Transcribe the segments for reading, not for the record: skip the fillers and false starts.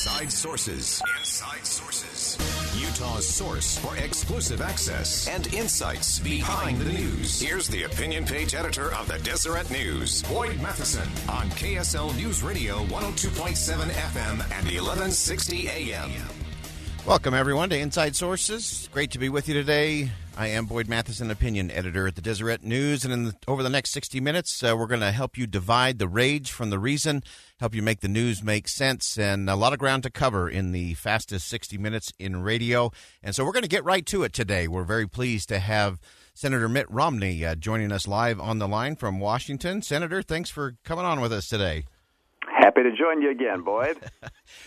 Inside Sources. Utah's source for exclusive access and insights behind the news. Here's the opinion page editor of the Deseret News, Boyd Matheson, on KSL News Radio 102.7 FM and 1160 AM. Welcome, everyone, to Inside Sources. Great to be with you today. I am Boyd Matheson, opinion editor at the Deseret News, and over the next 60 minutes, we're going to help you divide the rage from the reason, help you make the news make sense, and a lot of ground to cover in the fastest 60 minutes in radio. And so we're going to get right to it today. We're very pleased to have Senator Mitt Romney joining us live on the line from Washington. Senator, thanks for coming on with us today. Happy to join you again, Boyd.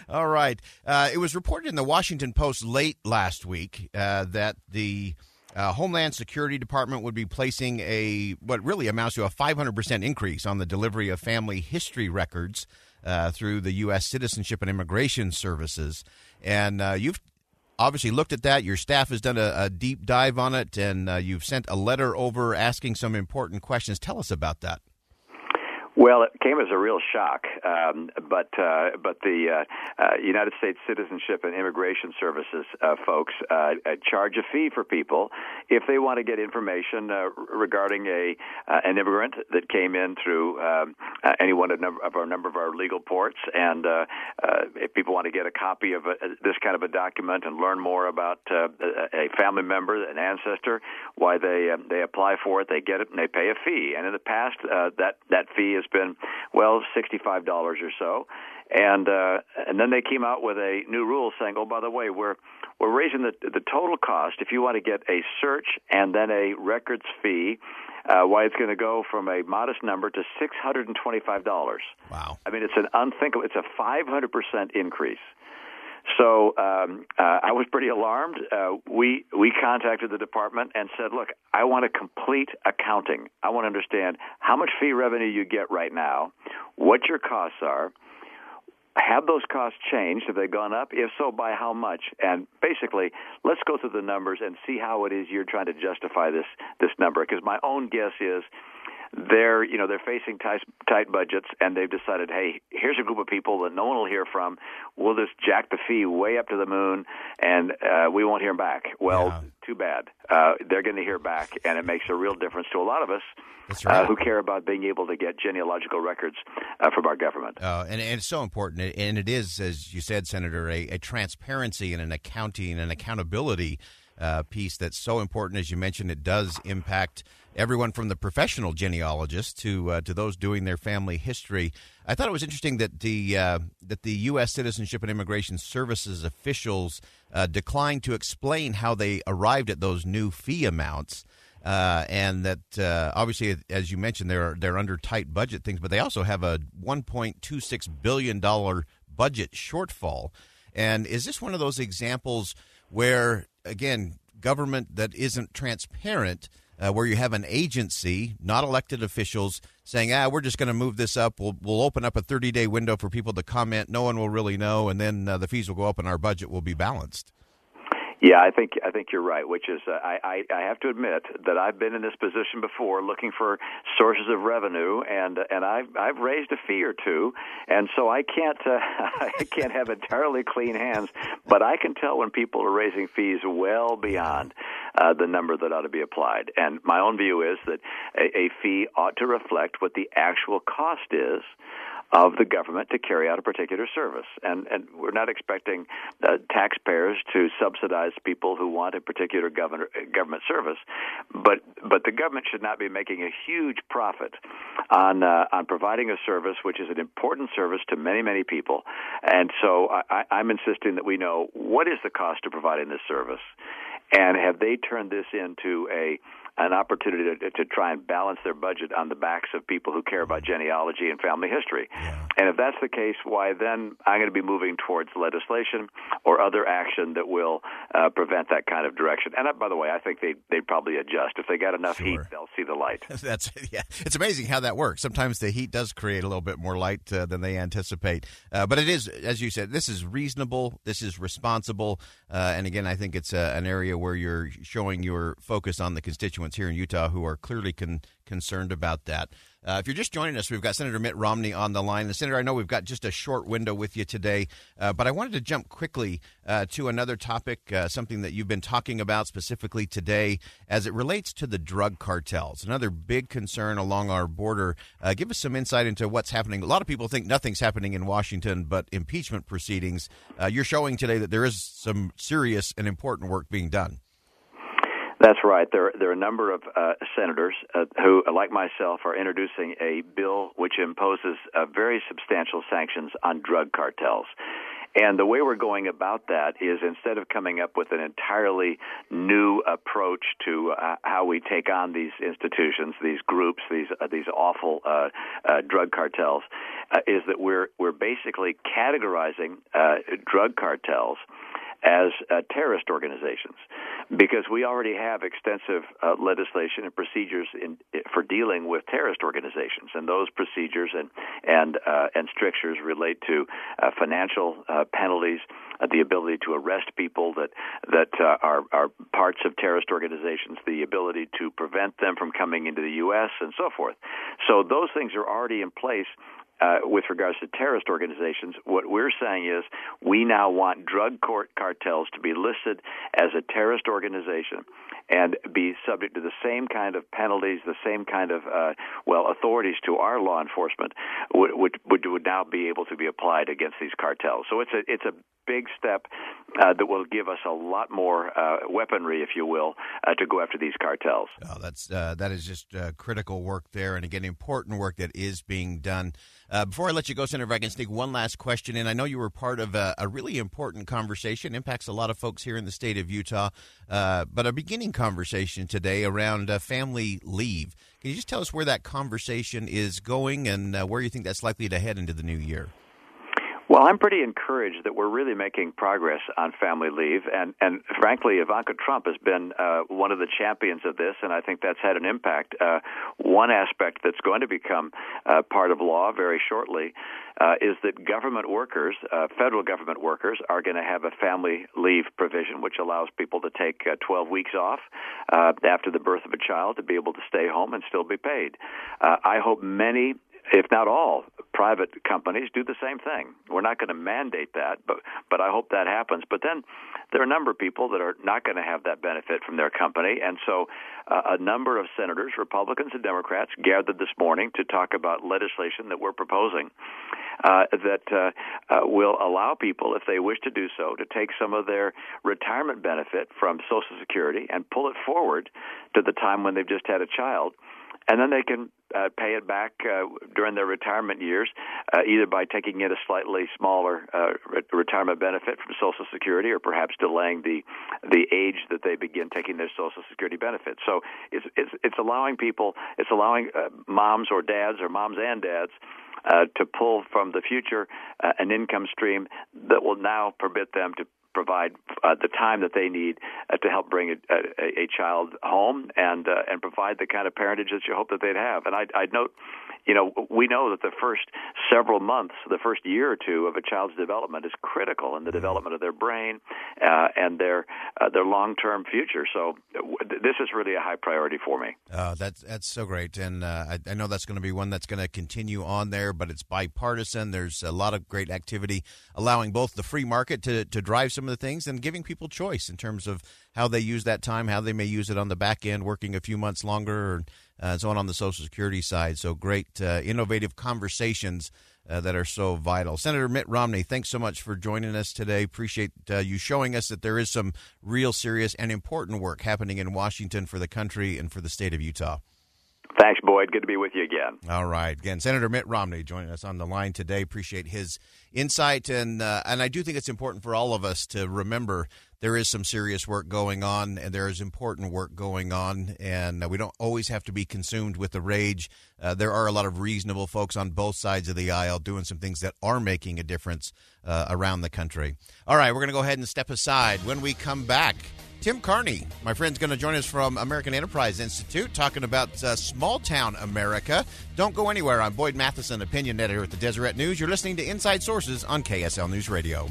All right. It was reported in the Washington Post late last week that the Homeland Security Department would be placing what really amounts to a 500% increase on the delivery of family history records through the U.S. Citizenship and Immigration Services. And you've obviously looked at that. Your staff has done a deep dive on it, and you've sent a letter over asking some important questions. Tell us about that. Well, it came as a real shock, but the United States Citizenship and Immigration Services folks charge a fee for people if they want to get information regarding an immigrant that came in through any one of a number of our legal ports, and if people want to get a copy of this kind of a document and learn more about a family member, an ancestor, why they apply for it, they get it, and they pay a fee. And in the past, that fee is been, well, $65 or so. And then they came out with a new rule saying, oh, by the way, we're raising the total cost. If you want to get a search and then a records fee, why it's going to go from a modest number to $625. Wow. I mean, it's an unthinkable, it's a 500% increase. So I was pretty alarmed. We contacted the department and said, look, I want a complete accounting. I want to understand how much fee revenue you get right now, what your costs are. Have those costs changed? Have they gone up? If so, by how much? And basically, let's go through the numbers and see how it is you're trying to justify this number, because my own guess is they're facing tight budgets, and they've decided, hey, here's a group of people that no one will hear from. We'll just jack the fee way up to the moon, and we won't hear back. Well, yeah. Too bad. They're going to hear back, and it makes a real difference to a lot of us. That's right. Who care about being able to get genealogical records from our government. And it's so important. And it is, as you said, Senator, a transparency and an accounting and accountability piece that's so important. As you mentioned, it does impact everyone from the professional genealogist to those doing their family history. I thought it was interesting that the U.S. Citizenship and Immigration Services officials declined to explain how they arrived at those new fee amounts, and that obviously, as you mentioned, they're under tight budget things, but they also have a $1.26 billion budget shortfall. And is this one of those examples where, again, government that isn't transparent, where you have an agency, not elected officials, saying, we're just going to move this up. We'll open up a 30-day window for people to comment. No one will really know, and then the fees will go up and our budget will be balanced. Yeah, I think you're right, which is I have to admit that I've been in this position before looking for sources of revenue, and I've raised a fee or two, and so I can't have entirely clean hands, but I can tell when people are raising fees well beyond the number that ought to be applied. And my own view is that a fee ought to reflect what the actual cost is of the government to carry out a particular service. And we're not expecting taxpayers to subsidize people who want a particular government service, but the government should not be making a huge profit on providing a service which is an important service to many, many people. And so I'm insisting that we know what is the cost of providing this service, and have they turned this into an opportunity to try and balance their budget on the backs of people who care about genealogy and family history. Yeah. And if that's the case, why then I'm going to be moving towards legislation or other action that will prevent that kind of direction. And by the way, I think they'd probably adjust. If they got enough heat, they'll see the light. It's amazing how that works. Sometimes the heat does create a little bit more light than they anticipate. But it is, as you said, this is reasonable. This is responsible. And again, I think it's an area where you're showing your focus on the constituents here in Utah who are clearly concerned about that. If you're just joining us, we've got Senator Mitt Romney on the line. And Senator, I know we've got just a short window with you today, but I wanted to jump quickly to another topic, something that you've been talking about specifically today as it relates to the drug cartels, another big concern along our border. Give us some insight into what's happening. A lot of people think nothing's happening in Washington but impeachment proceedings. You're showing today that there is some serious and important work being done. That's right. There are a number of senators who, like myself, are introducing a bill which imposes very substantial sanctions on drug cartels. And the way we're going about that is instead of coming up with an entirely new approach to how we take on these institutions, these groups, these awful drug cartels, is that we're basically categorizing drug cartels as terrorist organizations, because we already have extensive legislation and procedures for dealing with terrorist organizations, and those procedures and strictures relate to financial penalties, the ability to arrest people that are parts of terrorist organizations, the ability to prevent them from coming into the U.S., and so forth. So those things are already in place. With regards to terrorist organizations, what we're saying is we now want drug cartels to be listed as a terrorist organization and be subject to the same kind of penalties, the same kind of, authorities to our law enforcement would now be able to be applied against these cartels. So it's a big step that will give us a lot more weaponry, if you will, to go after these cartels. Oh, that is just critical work there, and again, important work that is being done. Before I let you go, Senator, if I can sneak one last question in. I know you were part of a really important conversation, impacts a lot of folks here in the state of Utah, but a beginning conversation today around family leave. Can you just tell us where that conversation is going and where you think that's likely to head into the new year? Well, I'm pretty encouraged that we're really making progress on family leave, and frankly, Ivanka Trump has been one of the champions of this, and I think that's had an impact. One aspect that's going to become part of law very shortly is that government workers, federal government workers, are going to have a family leave provision, which allows people to take 12 weeks off after the birth of a child to be able to stay home and still be paid. I hope many, if not all, private companies do the same thing. We're not going to mandate that, but I hope that happens. But then there are a number of people that are not going to have that benefit from their company. And so a number of senators, Republicans and Democrats, gathered this morning to talk about legislation that we're proposing that will allow people, if they wish to do so, to take some of their retirement benefit from Social Security and pull it forward to the time when they've just had a child. And then they can pay it back during their retirement years, either by taking in a slightly smaller retirement benefit from Social Security or perhaps delaying the age that they begin taking their Social Security benefits. So it's allowing people, it's allowing moms or dads or moms and dads to pull from the future an income stream that will now permit them to provide the time that they need to help bring a child home and provide the kind of parentage that you hope that they'd have. And I'd note, we know that the first several months, the first year or two of a child's development is critical in the development of their brain and their long-term future. So this is really a high priority for me. That's so great. And I know that's going to be one that's going to continue on there, but it's bipartisan. There's a lot of great activity allowing both the free market to drive some of the things and giving people choice in terms of how they use that time, how they may use it on the back end, working a few months longer, and so on the Social Security side. So great, innovative conversations that are so vital. Senator Mitt Romney, thanks so much for joining us today. Appreciate you showing us that there is some real serious and important work happening in Washington for the country and for the state of Utah. Thanks, Boyd. Good to be with you again. All right. Again, Senator Mitt Romney joining us on the line today. Appreciate his insight. And I do think it's important for all of us to remember there is some serious work going on, and there is important work going on, and we don't always have to be consumed with the rage. There are a lot of reasonable folks on both sides of the aisle doing some things that are making a difference around the country. All right, we're going to go ahead and step aside. When we come back, Tim Carney, my friend, is going to join us from American Enterprise Institute, talking about small-town America. Don't go anywhere. I'm Boyd Matheson, opinion editor at the Deseret News. You're listening to Inside Sources on KSL News Radio.